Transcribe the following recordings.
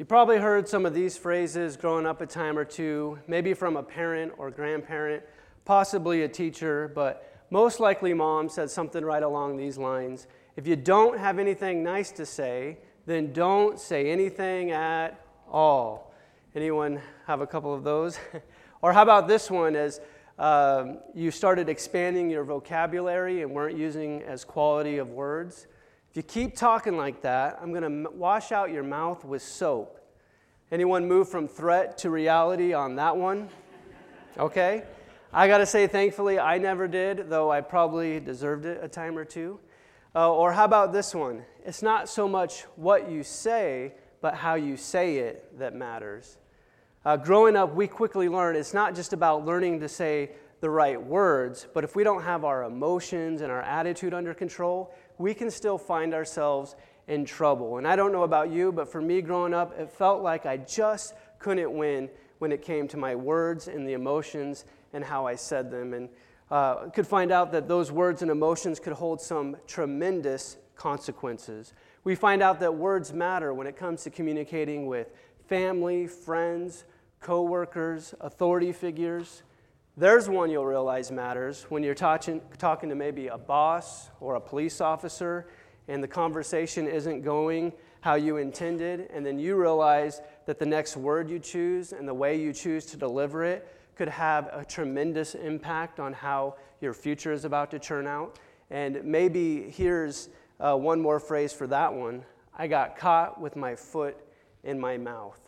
You probably heard some of these phrases growing up a time or two, maybe from a parent or grandparent, possibly a teacher, but most likely mom said something right along these lines. If you don't have anything nice to say, then don't say anything at all. Anyone have a couple of those? Or how about this one, as you started expanding your vocabulary and weren't using as quality of words? If you keep talking like that, I'm going to wash out your mouth with soap. Anyone move from threat to reality on that one? Okay. I got to say, thankfully, I never did, though I probably deserved it a time or two. Or how about this one? It's not so much what you say, but how you say it that matters. Growing up, we quickly learn it's not just about learning to say the right words, but if we don't have our emotions and our attitude under control, we can still find ourselves in trouble. And I don't know about you, but for me growing up, it felt like I just couldn't win when it came to my words and the emotions and how I said them. And could find out that those words and emotions could hold some tremendous consequences. We find out that words matter when it comes to communicating with family, friends, coworkers, authority figures. There's one you'll realize matters when you're talking to maybe a boss or a police officer and the conversation isn't going how you intended, and then you realize that the next word you choose and the way you choose to deliver it could have a tremendous impact on how your future is about to turn out. And maybe here's one more phrase for that one. I got caught with my foot in my mouth.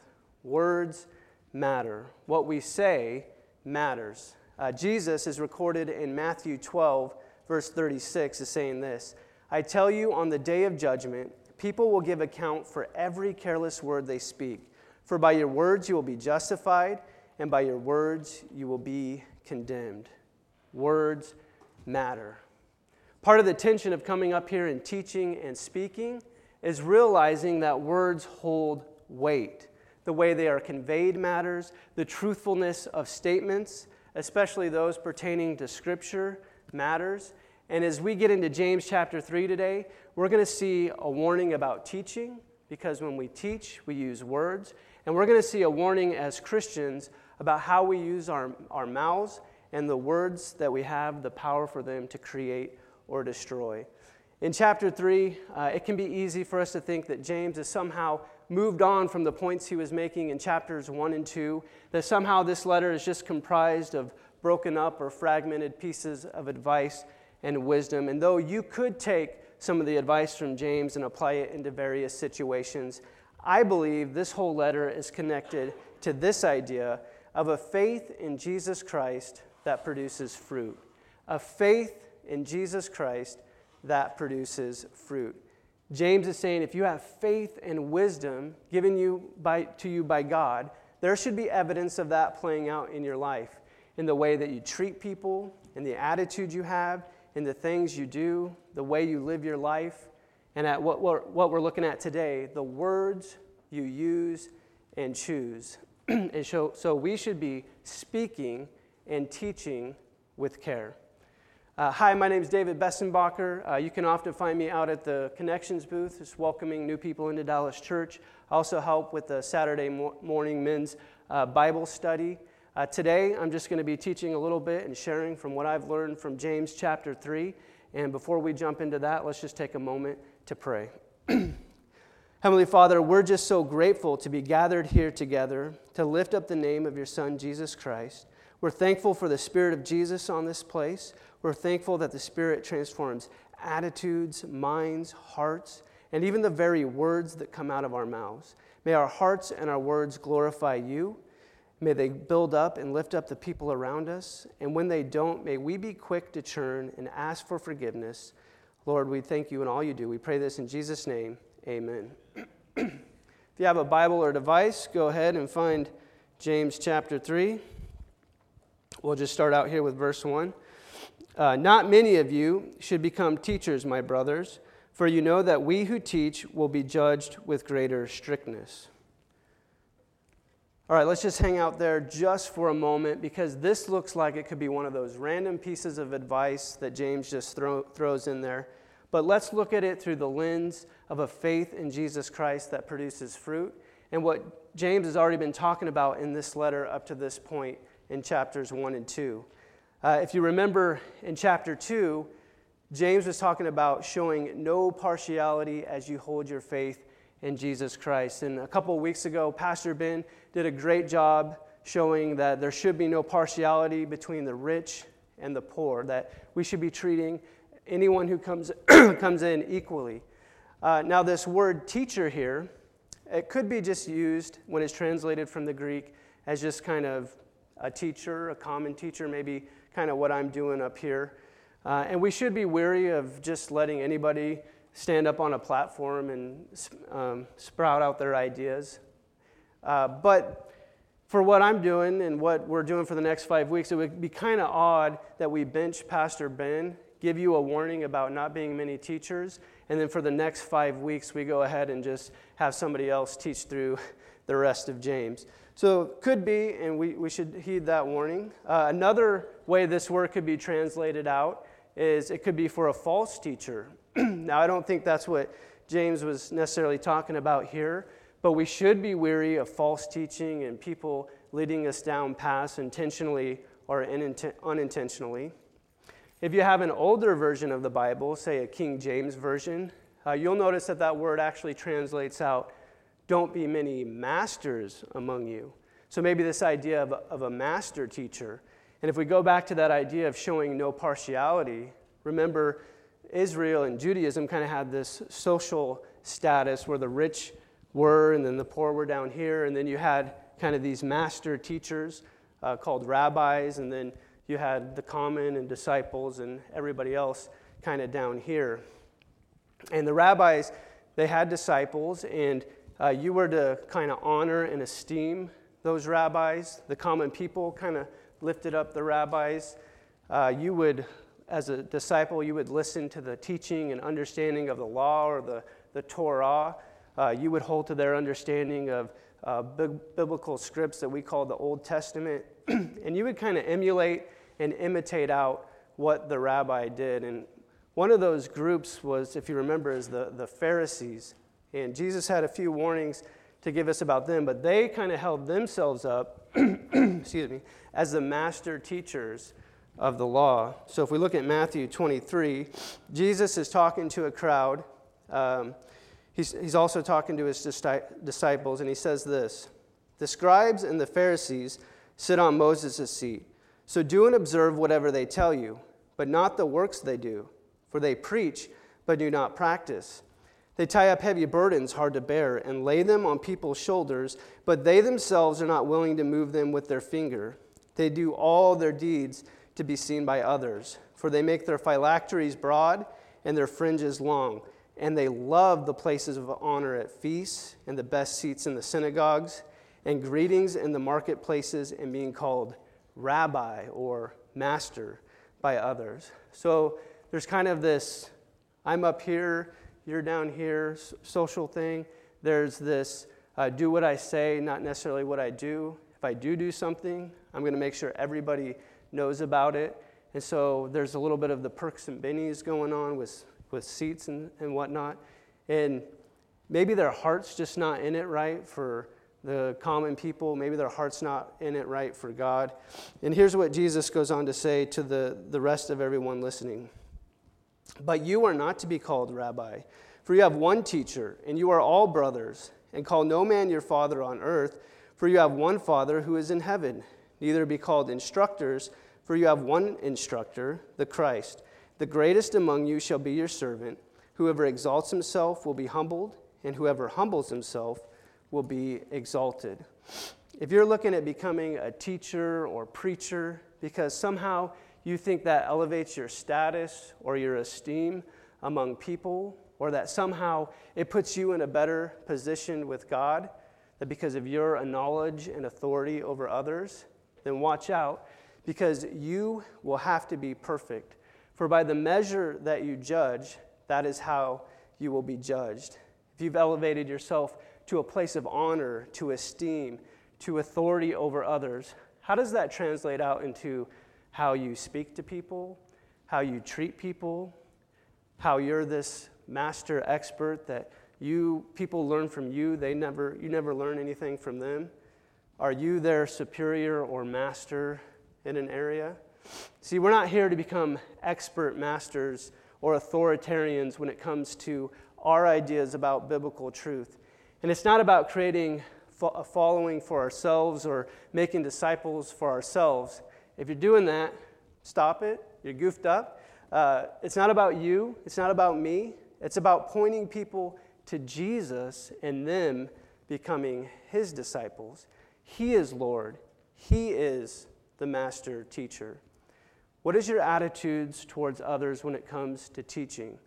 Words matter. What we say matters. Jesus is recorded in Matthew 12, verse 36, is saying this: I tell you, on the day of judgment, people will give account for every careless word they speak. For by your words you will be justified, and by your words you will be condemned. Words matter. Part of the tension of coming up here and teaching and speaking is realizing that words hold weight. The way they are conveyed matters. The truthfulness of statements, especially those pertaining to Scripture, matters. And as we get into James chapter 3 today, we're going to see a warning about teaching, because when we teach, we use words. And we're going to see a warning as Christians about how we use our mouths and the words that we have the power for them to create or destroy. In chapter 3, it can be easy for us to think that James is somehow moved on from the points he was making in chapters 1 and 2, that somehow this letter is just comprised of broken up or fragmented pieces of advice and wisdom. And though you could take some of the advice from James and apply it into various situations, I believe this whole letter is connected to this idea of a faith in Jesus Christ that produces fruit. A faith in Jesus Christ that produces fruit. James is saying if you have faith and wisdom given to you by God, there should be evidence of that playing out in your life, in the way that you treat people, in the attitude you have, in the things you do, the way you live your life, and at what we're looking at today, the words you use and choose. And so we should be speaking and teaching with care. Hi, my name is David Bessenbacher. You can often find me out at the Connections booth, just welcoming new people into Dallas Church. I also help with the Saturday morning men's Bible study. Today, I'm just going to be teaching a little bit and sharing from what I've learned from James chapter 3. And before we jump into that, let's just take a moment to pray. Heavenly Father, we're just so grateful to be gathered here together to lift up the name of your Son, Jesus Christ. We're thankful for the Spirit of Jesus on this place. We're thankful that the Spirit transforms attitudes, minds, hearts, and even the very words that come out of our mouths. May our hearts and our words glorify you. May they build up and lift up the people around us. And when they don't, may we be quick to turn and ask for forgiveness. Lord, we thank you in all you do. We pray this in Jesus' name. Amen. If you have a Bible or device, go ahead and find James chapter 3. We'll just start out here with verse 1. Not many of you should become teachers, my brothers, for you know that we who teach will be judged with greater strictness. All right, let's just hang out there just for a moment, because this looks like it could be one of those random pieces of advice that James just throws in there. But let's look at it through the lens of a faith in Jesus Christ that produces fruit. and what James has already been talking about in this letter up to this point in chapters 1 and 2. If you remember in chapter 2, James was talking about showing no partiality as you hold your faith in Jesus Christ. And a couple of weeks ago, Pastor Ben did a great job showing that there should be no partiality between the rich and the poor, that we should be treating anyone who comes in equally. Now, this word teacher here, it could be just used when it's translated from the Greek as just kind of a teacher, a common teacher, maybe kind of what I'm doing up here. And we should be wary of just letting anybody stand up on a platform and sprout out their ideas. But for what I'm doing and what we're doing for the next 5 weeks, it would be kind of odd that we bench Pastor Ben, give you a warning about not being many teachers, and then for the next 5 weeks, we go ahead and just have somebody else teach through the rest of James. So could be, and we should heed that warning. Another way this word could be translated out is it could be for a false teacher. Now, I don't think that's what James was necessarily talking about here, but we should be wary of false teaching and people leading us down paths intentionally or unintentionally. If you have an older version of the Bible, say a King James version, you'll notice that that word actually translates out, don't be many masters among you. So maybe this idea of a master teacher. And if we go back to that idea of showing no partiality, remember Israel and Judaism kind of had this social status where the rich were and then the poor were down here. And then you had kind of these master teachers called rabbis. And then you had the common and disciples and everybody else kind of down here. And the rabbis, they had disciples, and you were to kind of honor and esteem those rabbis. The common people kind of lifted up the rabbis. You would, as a disciple, you would listen to the teaching and understanding of the law or the Torah. You would hold to their understanding of biblical scripts that we call the Old Testament. And you would kind of emulate and imitate out what the rabbi did. And one of those groups was, if you remember, is the Pharisees. And Jesus had a few warnings to give us about them, but they kind of held themselves up excuse me, as the master teachers of the law. So if we look at Matthew 23, Jesus is talking to a crowd. He's also talking to his disciples, and he says this, "The scribes and the Pharisees sit on Moses' seat, so do and observe whatever they tell you, but not the works they do, for they preach but do not practice. They tie up heavy burdens hard to bear and lay them on people's shoulders, but they themselves are not willing to move them with their finger. They do all their deeds to be seen by others, for they make their phylacteries broad and their fringes long, and they love the places of honor at feasts and the best seats in the synagogues and greetings in the marketplaces and being called rabbi or master by others." So there's kind of this, I'm up here, you're down here, social thing. There's this, do what I say, not necessarily what I do. If I do something, I'm going to make sure everybody knows about it. And so there's a little bit of the perks and bennies going on with seats and whatnot. And maybe their heart's just not in it right for the common people. Maybe their heart's not in it right for God. And here's what Jesus goes on to say to the rest of everyone listening. "But you are not to be called rabbi, for you have one teacher, and you are all brothers. And call no man your father on earth, for you have one Father who is in heaven. Neither be called instructors, for you have one instructor, the Christ. The greatest among you shall be your servant. Whoever exalts himself will be humbled, and whoever humbles himself will be exalted." If you're looking at becoming a teacher or preacher because somehow you think that elevates your status or your esteem among people, or that somehow it puts you in a better position with God, that because of your knowledge and authority over others, then watch out, because you will have to be perfect. For by the measure that you judge, that is how you will be judged. If you've elevated yourself to a place of honor, to esteem, to authority over others, how does that translate out into how you speak to people, how you treat people, how you're this master expert that people learn from you. You never learn anything from them. Are you their superior or master in an area? See, we're not here to become expert masters or authoritarians when it comes to our ideas about biblical truth. And it's not about creating a following for ourselves or making disciples for ourselves. If you're doing that, stop it. You're goofed up. It's not about you. It's not about me. It's about pointing people to Jesus and them becoming his disciples. He is Lord. He is the master teacher. What is your attitudes towards others when it comes to teaching?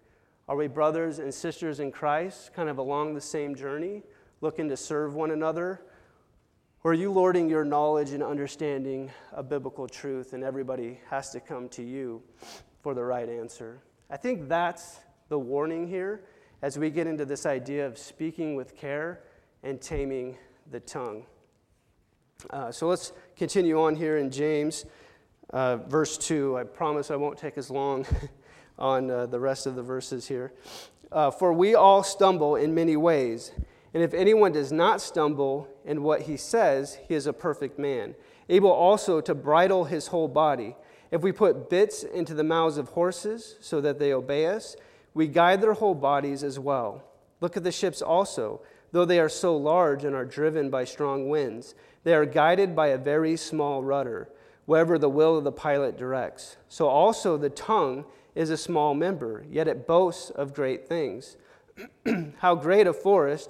Are we brothers and sisters in Christ, kind of along the same journey, looking to serve one another? Or are you lording your knowledge and understanding of biblical truth, and everybody has to come to you for the right answer? I think that's the warning here as we get into this idea of speaking with care and taming the tongue. So let's continue on here in James verse 2. I promise I won't take as long on the rest of the verses here. For we all stumble in many ways, and if anyone does not stumble in what he says, he is a perfect man, able also to bridle his whole body. If we put bits into the mouths of horses so that they obey us, we guide their whole bodies as well. Look at the ships also, though they are so large and are driven by strong winds. They are guided by a very small rudder, wherever the will of the pilot directs. So also the tongue is a small member, yet it boasts of great things. How great a forest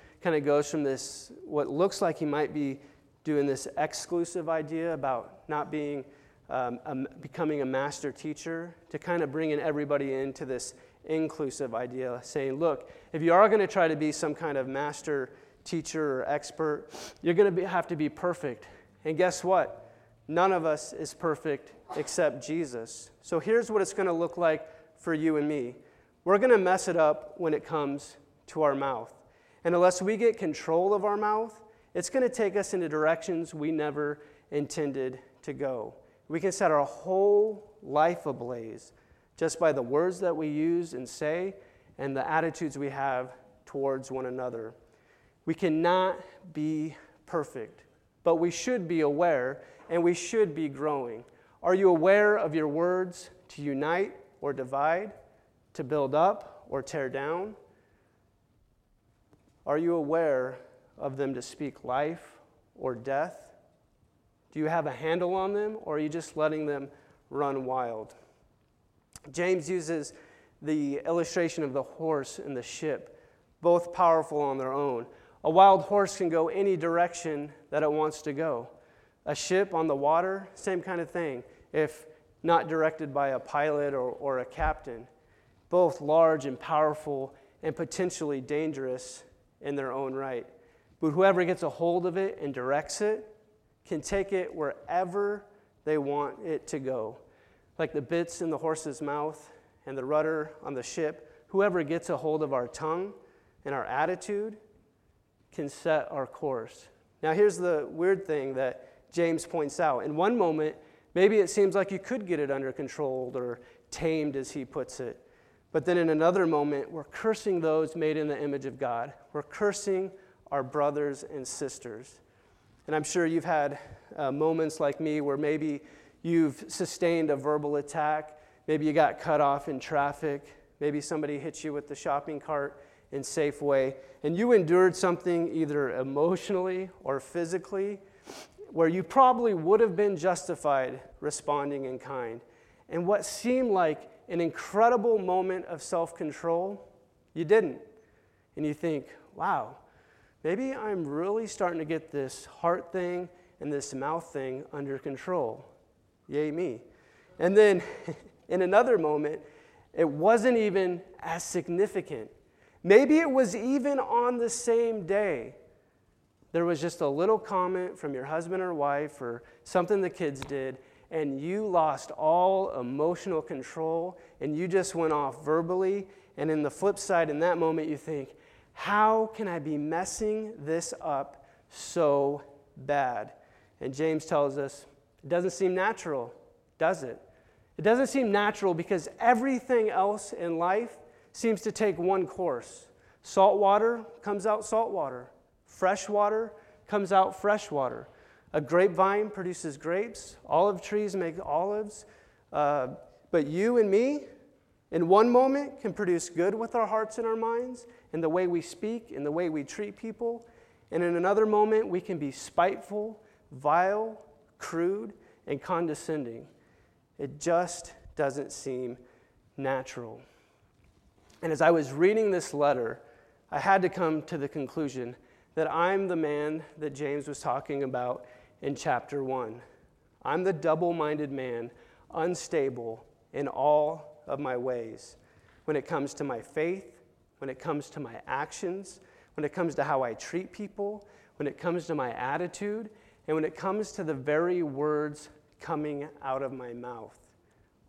kind of goes from this, what looks like he might be doing this exclusive idea about not being becoming a master teacher, to kind of bringing everybody into this inclusive idea, saying, look, if you are going to try to be some kind of master teacher or expert, you're going to have to be perfect. And guess what? None of us is perfect except Jesus. So here's what it's going to look like for you and me. We're going to mess it up when it comes to our mouth. And unless we get control of our mouth, it's going to take us into directions we never intended to go. We can set our whole life ablaze just by the words that we use and say and the attitudes we have towards one another. We cannot be perfect, but we should be aware and we should be growing. Are you aware of your words to unite or divide, to build up or tear down? Are you aware of them to speak life or death? Do you have a handle on them, or are you just letting them run wild? James uses the illustration of the horse and the ship, both powerful on their own. A wild horse can go any direction that it wants to go. A ship on the water, same kind of thing, if not directed by a pilot or a captain. Both large and powerful and potentially dangerous in their own right. But whoever gets a hold of it and directs it can take it wherever they want it to go. Like the bits in the horse's mouth and the rudder on the ship, whoever gets a hold of our tongue and our attitude can set our course. Now here's the weird thing that James points out. In one moment, maybe it seems like you could get it under control or tamed, as he puts it. But then in another moment, we're cursing those made in the image of God. We're cursing our brothers and sisters. And I'm sure you've had moments like me where maybe you've sustained a verbal attack. Maybe you got cut off in traffic. Maybe somebody hit you with the shopping cart in Safeway. And you endured something either emotionally or physically where you probably would have been justified responding in kind. And what seemed like an incredible moment of self-control, you didn't. And you think, wow, maybe I'm really starting to get this heart thing and this mouth thing under control. Yay me. And then in another moment, it wasn't even as significant. Maybe it was even on the same day. There was just a little comment from your husband or wife or something the kids did, and you lost all emotional control, and you just went off verbally. And in the flip side, in that moment, you think, how can I be messing this up so bad? And James tells us, it doesn't seem natural, does it? It doesn't seem natural because everything else in life seems to take one course. Salt water comes out salt water. Fresh water comes out fresh water. A grapevine produces grapes. Olive trees make olives. But you and me, in one moment, can produce good with our hearts and our minds, in the way we speak, in the way we treat people. And in another moment, we can be spiteful, vile, crude, and condescending. It just doesn't seem natural. And as I was reading this letter, I had to come to the conclusion that I'm the man that James was talking about in chapter 1. I'm the double-minded man, unstable in all of my ways. When it comes to my faith, when it comes to my actions, when it comes to how I treat people, when it comes to my attitude, and when it comes to the very words coming out of my mouth.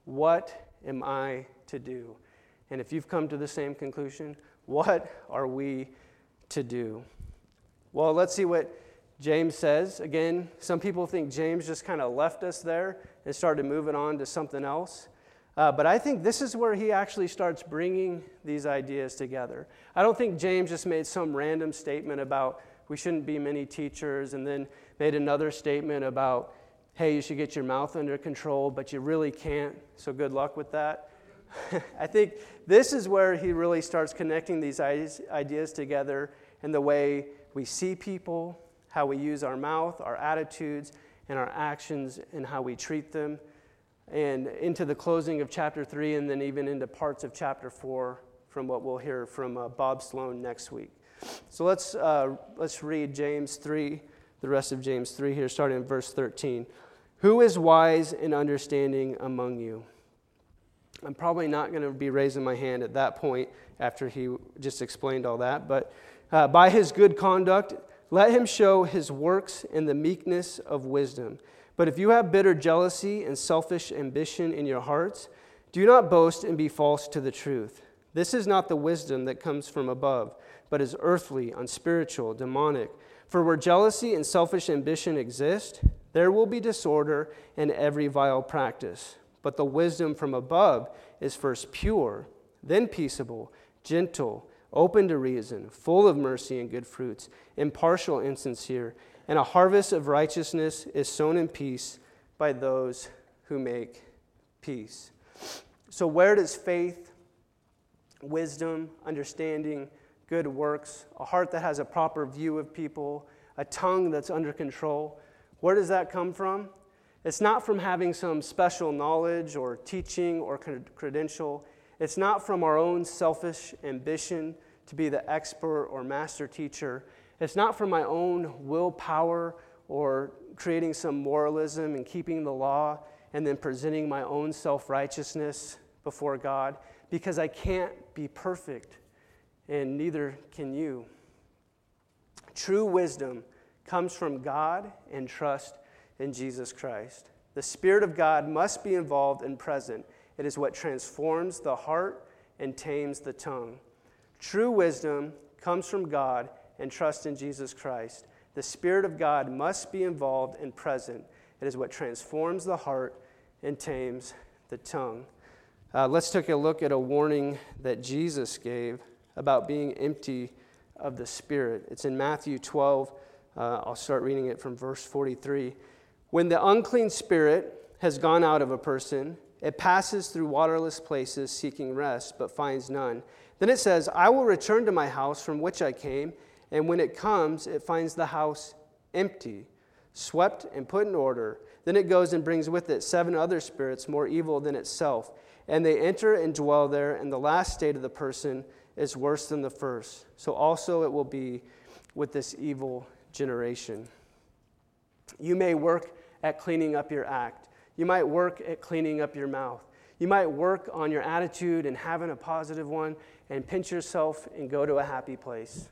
What am I to do? And if you've come to the same conclusion, what are we to do? Well, let's see what James says. Again, some people think James just kind of left us there and started moving on to something else. But I think this is where he actually starts bringing these ideas together. I don't think James just made some random statement about we shouldn't be many teachers and then made another statement about, hey, you should get your mouth under control, but you really can't, so good luck with that. I think this is where he really starts connecting these ideas together in the way we see people, how we use our mouth, our attitudes, and our actions, and how we treat them. And into the closing of chapter 3, and then even into parts of chapter 4, from what we'll hear from Bob Sloan next week. So let's read James 3, the rest of James 3 here, starting in verse 13. Who is wise and understanding among you? I'm probably not going to be raising my hand at that point after he just explained all that, but by his good conduct, let him show his works in the meekness of wisdom. But if you have bitter jealousy and selfish ambition in your hearts, do not boast and be false to the truth. This is not the wisdom that comes from above, but is earthly, unspiritual, demonic. For where jealousy and selfish ambition exist, there will be disorder and every vile practice. But the wisdom from above is first pure, then peaceable, gentle, open to reason, full of mercy and good fruits, impartial and sincere, and a harvest of righteousness is sown in peace by those who make peace. So where does faith, wisdom, understanding, good works, a heart that has a proper view of people, a tongue that's under control, where does that come from? It's not from having some special knowledge or teaching or credential. It's not from our own selfish ambition to be the expert or master teacher. It's not from my own willpower or creating some moralism and keeping the law and then presenting my own self-righteousness before God, because I can't be perfect, and neither can you. True wisdom comes from God and trust in Jesus Christ. The Spirit of God must be involved and present. It is what transforms the heart and tames the tongue. True wisdom comes from God and trust in Jesus Christ. The Spirit of God must be involved and present. It is what transforms the heart and tames the tongue. Let's take a look at a warning that Jesus gave about being empty of the Spirit. It's in Matthew 12. I'll start reading it from verse 43. When the unclean spirit has gone out of a person, it passes through waterless places seeking rest, but finds none. Then it says, I will return to my house from which I came, and when it comes, it finds the house empty, swept and put in order. Then it goes and brings with it 7 other spirits more evil than itself, and they enter and dwell there, and the last state of the person is worse than the first. So also it will be with this evil generation. You may work at cleaning up your act. You might work at cleaning up your mouth. You might work on your attitude and having a positive one and pinch yourself and go to a happy place.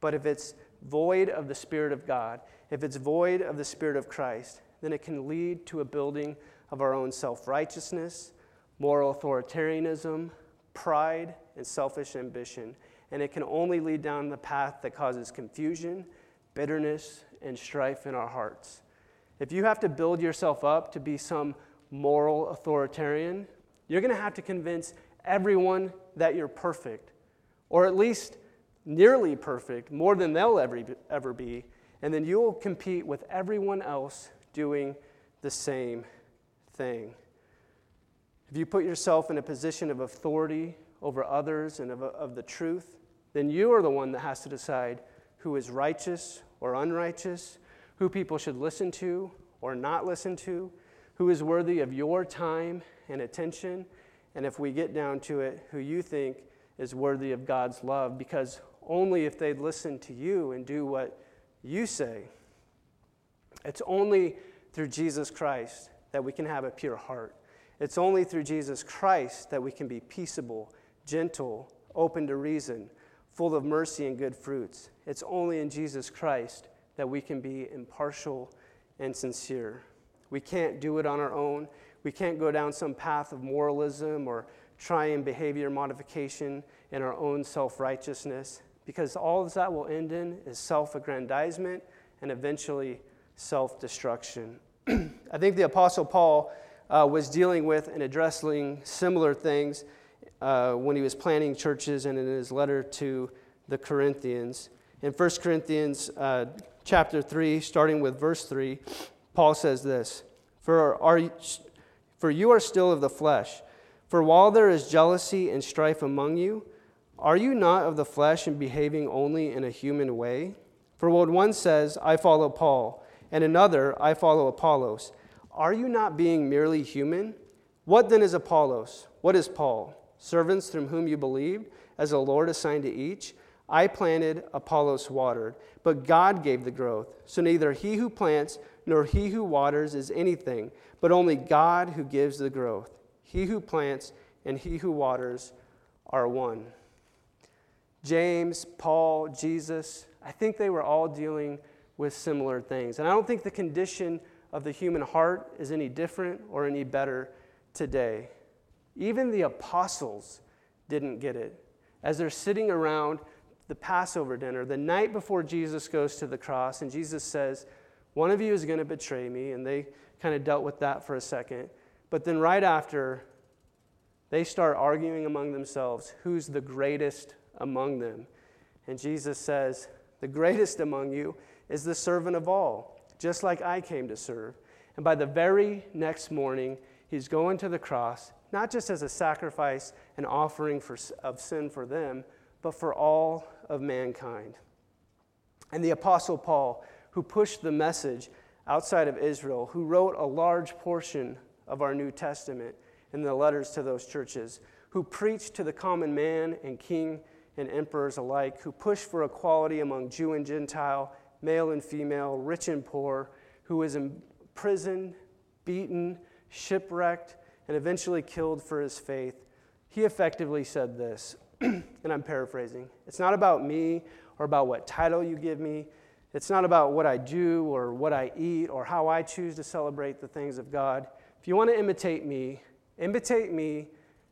But if it's void of the Spirit of God, if it's void of the Spirit of Christ, then it can lead to a building of our own self-righteousness, moral authoritarianism, pride, and selfish ambition. And it can only lead down the path that causes confusion, bitterness, and strife in our hearts. If you have to build yourself up to be some moral authoritarian, you're going to have to convince everyone that you're perfect, or at least nearly perfect, more than they'll ever be, and then you'll compete with everyone else doing the same thing. If you put yourself in a position of authority over others and of the truth, then you are the one that has to decide who is righteous or unrighteous, who people should listen to or not listen to, who is worthy of your time and attention, and if we get down to it, who you think is worthy of God's love, because only if they listen to you and do what you say. It's only through Jesus Christ that we can have a pure heart. It's only through Jesus Christ that we can be peaceable, gentle, open to reason, full of mercy and good fruits. It's only in Jesus Christ that we can be impartial and sincere. We can't do it on our own. We can't go down some path of moralism or try and behavior modification in our own self-righteousness, because all of that will end in is self-aggrandizement and eventually self-destruction. I think the Apostle Paul was dealing with and addressing similar things when he was planning churches and in his letter to the Corinthians. In 1 Corinthians chapter 3, starting with verse 3, Paul says this, For you are still of the flesh, for while there is jealousy and strife among you, are you not of the flesh and behaving only in a human way? For when one says, I follow Paul, and another, I follow Apollos, are you not being merely human? What then is Apollos? What is Paul? Servants through whom you believed, as the Lord assigned to each. I planted, Apollos watered, but God gave the growth. So neither he who plants nor he who waters is anything, but only God who gives the growth. He who plants and he who waters are one. James, Paul, Jesus, I think they were all dealing with similar things. And I don't think the condition of the human heart is any different or any better today. Even the apostles didn't get it. As they're sitting around the Passover dinner, the night before Jesus goes to the cross, and Jesus says, one of you is going to betray me, and they kind of dealt with that for a second. But then right after, they start arguing among themselves, who's the greatest among them? And Jesus says, the greatest among you is the servant of all, just like I came to serve. And by the very next morning, he's going to the cross, not just as a sacrifice, an offering of sin for them, but for all of mankind. And the Apostle Paul, who pushed the message outside of Israel, who wrote a large portion of our New Testament in the letters to those churches, who preached to the common man and king and emperors alike, who pushed for equality among Jew and Gentile, male and female, rich and poor, who was imprisoned, beaten, shipwrecked, and eventually killed for his faith, he effectively said this, and I'm paraphrasing, it's not about me or about what title you give me. It's not about what I do or what I eat or how I choose to celebrate the things of God. If you want to imitate me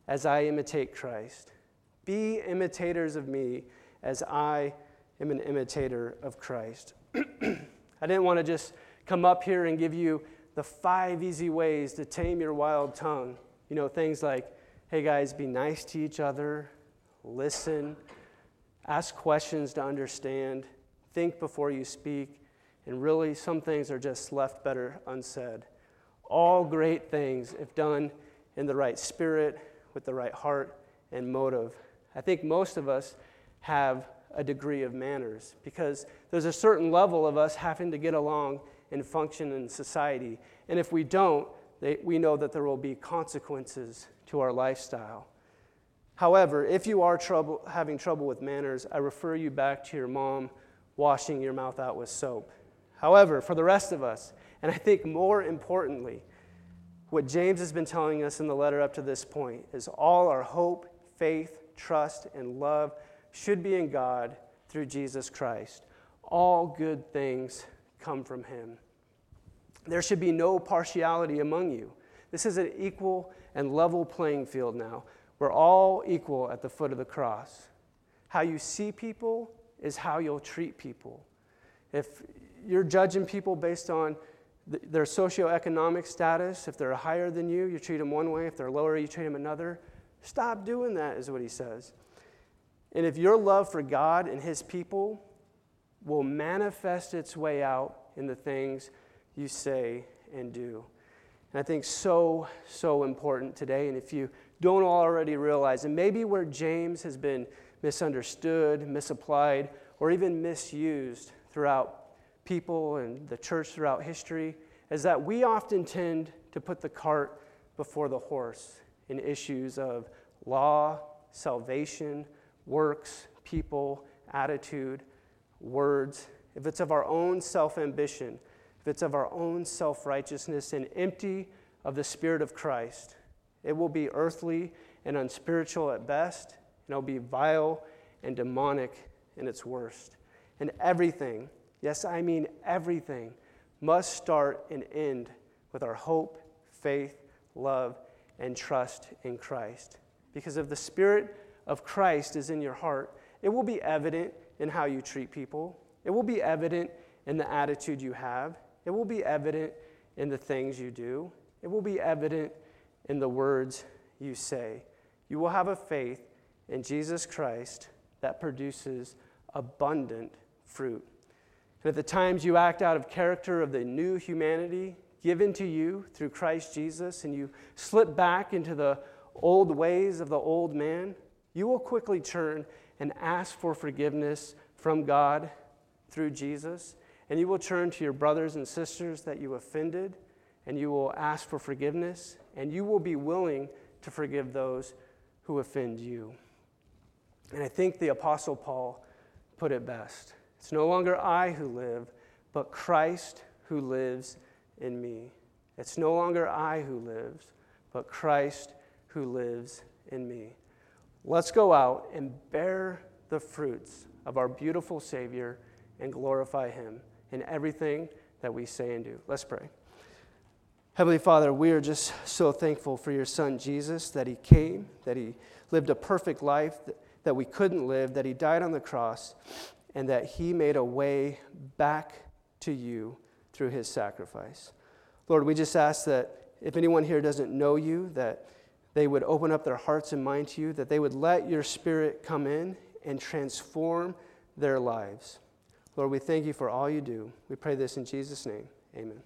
as I imitate Christ. Be imitators of me as I am an imitator of Christ. I didn't want to just come up here and give you the 5 easy ways to tame your wild tongue. You know, things like, hey guys, be nice to each other, listen, ask questions to understand, think before you speak, and really some things are just left better unsaid. All great things if done in the right spirit, with the right heart and motive. I think most of us have a degree of manners because there's a certain level of us having to get along and function in society. And if we don't, we know that there will be consequences to our lifestyle. However, if you are having trouble with manners, I refer you back to your mom washing your mouth out with soap. However, for the rest of us, and I think more importantly, what James has been telling us in the letter up to this point is all our hope, faith, trust, and love should be in God through Jesus Christ. All good things come from him. There should be no partiality among you. This is an equal and level playing field now. We're all equal at the foot of the cross. How you see people is how you'll treat people. If you're judging people based on their socioeconomic status, if they're higher than you, you treat them one way. If they're lower, you treat them another. Stop doing that, is what he says. And if your love for God and his people will manifest its way out in the things you say and do. And I think so important today. And if you don't already realize, and maybe where James has been misunderstood, misapplied, or even misused throughout people and the church throughout history, is that we often tend to put the cart before the horse in issues of law, salvation, works, people, attitude, words. If it's of our own self-ambition, if it's of our own self-righteousness and empty of the Spirit of Christ, it will be earthly and unspiritual at best, and it'll be vile and demonic in its worst. And everything, yes, I mean everything, must start and end with our hope, faith, love, and trust in Christ. Because if the Spirit of Christ is in your heart, it will be evident in how you treat people. It will be evident in the attitude you have. It will be evident in the things you do. It will be evident in the words you say. You will have a faith in Jesus Christ that produces abundant fruit. And at the times you act out of character of the new humanity given to you through Christ Jesus, and you slip back into the old ways of the old man, you will quickly turn and ask for forgiveness from God through Jesus, and you will turn to your brothers and sisters that you offended, and you will ask for forgiveness, and you will be willing to forgive those who offend you. And I think the Apostle Paul put it best. It's no longer I who live, but Christ who lives in me. It's no longer I who lives, but Christ who lives in me. Let's go out and bear the fruits of our beautiful Savior and glorify him in everything that we say and do. Let's pray. Heavenly Father, we are just so thankful for your Son, Jesus, that he came, that he lived a perfect life that we couldn't live, that he died on the cross, and that he made a way back to you through his sacrifice. Lord, we just ask that if anyone here doesn't know you, that they would open up their hearts and mind to you, that they would let your Spirit come in and transform their lives. Lord, we thank you for all you do. We pray this in Jesus' name. Amen.